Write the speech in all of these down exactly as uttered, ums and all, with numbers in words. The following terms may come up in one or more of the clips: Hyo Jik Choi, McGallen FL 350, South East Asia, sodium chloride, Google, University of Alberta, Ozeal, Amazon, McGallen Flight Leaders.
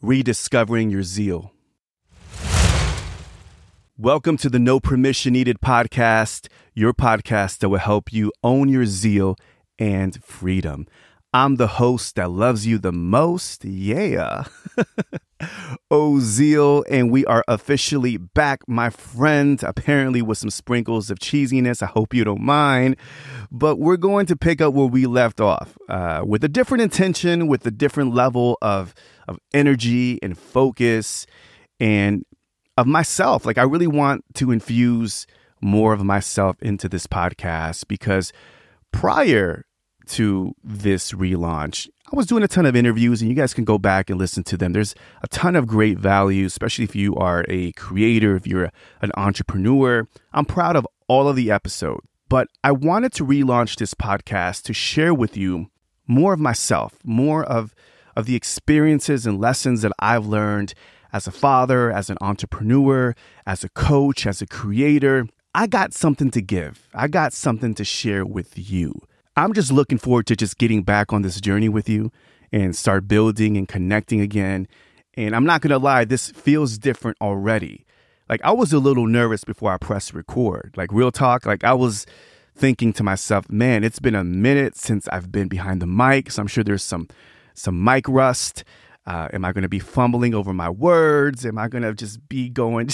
Rediscovering your zeal. Welcome to the No Permission Needed podcast, your podcast that will help you own your zeal and freedom. I'm the host that loves you the most. Yeah. Ozeal, and we are officially back, my friend, apparently with some sprinkles of cheesiness. I hope you don't mind, but we're going to pick up where we left off uh, with a different intention, with a different level of, of energy and focus and of myself. Like, I really want to infuse more of myself into this podcast because prior to this relaunch, I was doing a ton of interviews, and you guys can go back and listen to them. There's a ton of great value, especially if you are a creator, if you're an entrepreneur. I'm proud of all of the episodes, but I wanted to relaunch this podcast to share with you more of myself, more of, of the experiences and lessons that I've learned as a father, as an entrepreneur, as a coach, as a creator. I got something to give. I got something to share with you. I'm just looking forward to just getting back on this journey with you and start building and connecting again. And I'm not going to lie, this feels different already. Like, I was a little nervous before I pressed record. Like, real talk, like I was thinking to myself, man, it's been a minute since I've been behind the mic. So I'm sure there's some some mic rust. Uh, am I going to be fumbling over my words? Am I going to just be going...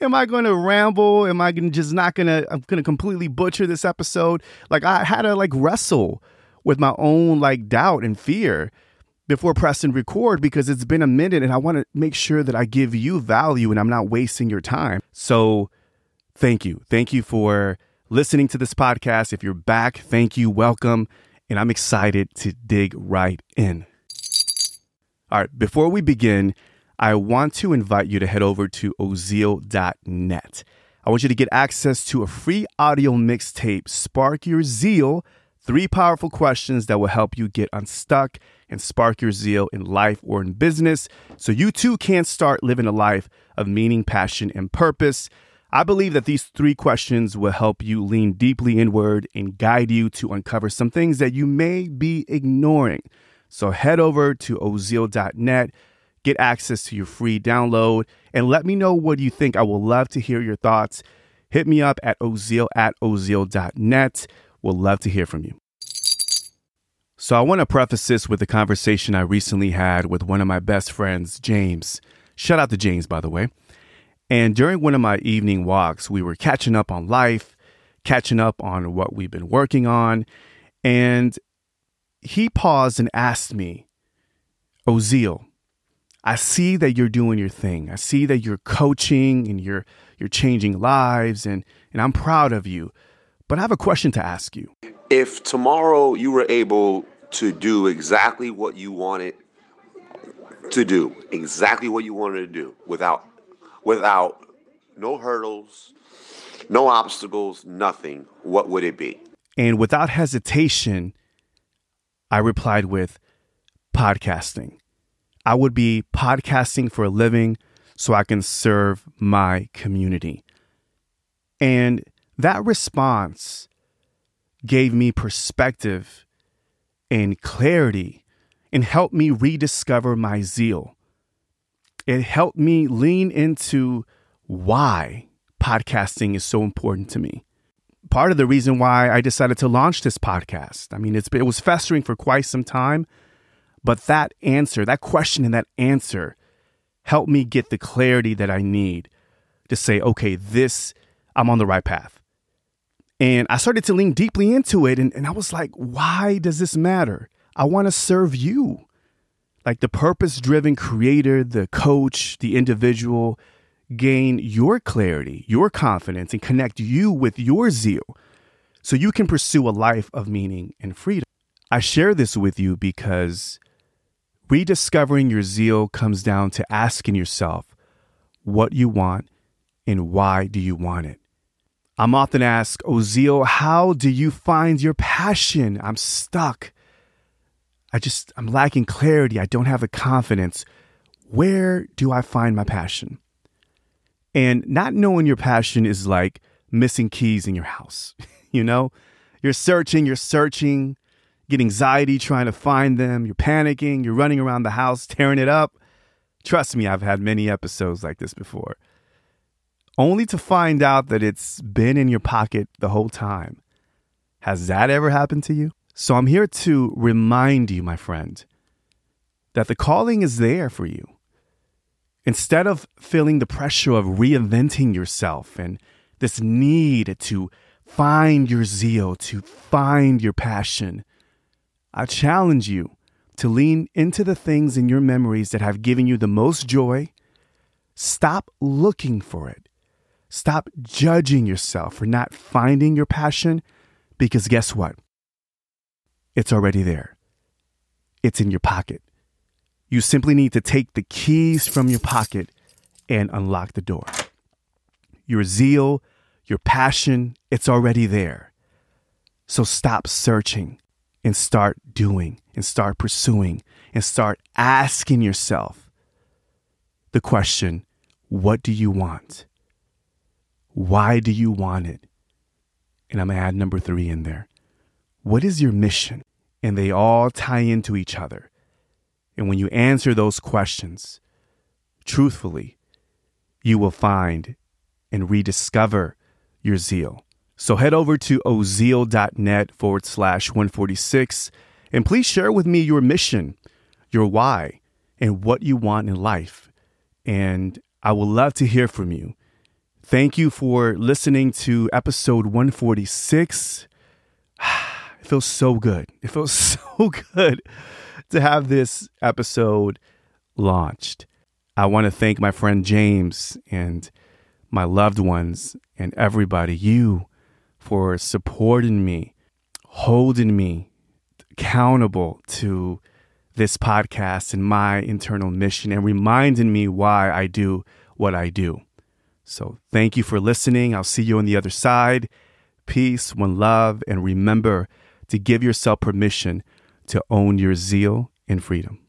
Am I going to ramble? Am I gonna just not going to, I'm going to completely butcher this episode? Like, I had to like wrestle with my own like doubt and fear before pressing record because it's been a minute and I want to make sure that I give you value and I'm not wasting your time. So thank you. Thank you for listening to this podcast. If you're back, thank you. Welcome. And I'm excited to dig right in. All right. Before we begin, I want to invite you to head over to ozeal dot net. I want you to get access to a free audio mixtape, Spark Your Zeal, three powerful questions that will help you get unstuck and spark your zeal in life or in business so you too can start living a life of meaning, passion, and purpose. I believe that these three questions will help you lean deeply inward and guide you to uncover some things that you may be ignoring. So head over to ozeal dot net. Get access to your free download and let me know what you think. I would love to hear your thoughts. Hit me up at ozeal at ozeal dot net. We'll love to hear from you. So I want to preface this with a conversation I recently had with one of my best friends, James. Shout out to James, by the way. And during one of my evening walks, we were catching up on life, catching up on what we've been working on. And he paused and asked me, Ozeal, I see that you're doing your thing. I see that you're coaching and you're you're changing lives, and, and I'm proud of you. But I have a question to ask you. If tomorrow you were able to do exactly what you wanted to do, exactly what you wanted to do, without without no hurdles, no obstacles, nothing, what would it be? And without hesitation, I replied with podcasting. I would be podcasting for a living so I can serve my community. And that response gave me perspective and clarity and helped me rediscover my zeal. It helped me lean into why podcasting is so important to me. Part of the reason why I decided to launch this podcast. I mean, it's, it was festering for quite some time. But that answer, that question and that answer helped me get the clarity that I need to say, okay, this, I'm on the right path. And I started to lean deeply into it. And, and I was like, why does this matter? I want to serve you. Like, the purpose-driven creator, the coach, the individual, gain your clarity, your confidence, and connect you with your zeal so you can pursue a life of meaning and freedom. I share this with you because rediscovering your zeal comes down to asking yourself what you want and why do you want it. I'm often asked, Ozeal, how do you find your passion? I'm stuck. I just, I'm lacking clarity. I don't have the confidence. Where do I find my passion? And not knowing your passion is like missing keys in your house. You know, you're searching, you're searching. get anxiety trying to find them. You're panicking. You're running around the house, tearing it up. Trust me, I've had many episodes like this before. Only to find out that it's been in your pocket the whole time. Has that ever happened to you? So I'm here to remind you, my friend, that the calling is there for you. Instead of feeling the pressure of reinventing yourself and this need to find your zeal, to find your passion, I challenge you to lean into the things in your memories that have given you the most joy. Stop looking for it. Stop judging yourself for not finding your passion, because guess what? It's already there. It's in your pocket. You simply need to take the keys from your pocket and unlock the door. Your zeal, your passion, it's already there. So stop searching and start doing and start pursuing and start asking yourself the question, what do you want? Why do you want it? And I'm going to add number three in there. What is your mission? And they all tie into each other. And when you answer those questions truthfully, you will find and rediscover your zeal. So head over to ozeal.net forward slash 146 and please share with me your mission, your why, and what you want in life. And I would love to hear from you. Thank you for listening to episode one forty-six. It feels so good. It feels so good to have this episode launched. I want to thank my friend James and my loved ones and everybody, you, for supporting me, holding me accountable to this podcast and my internal mission and reminding me why I do what I do. So thank you for listening. I'll see you on the other side. Peace, one love, and remember to give yourself permission to own your zeal and freedom.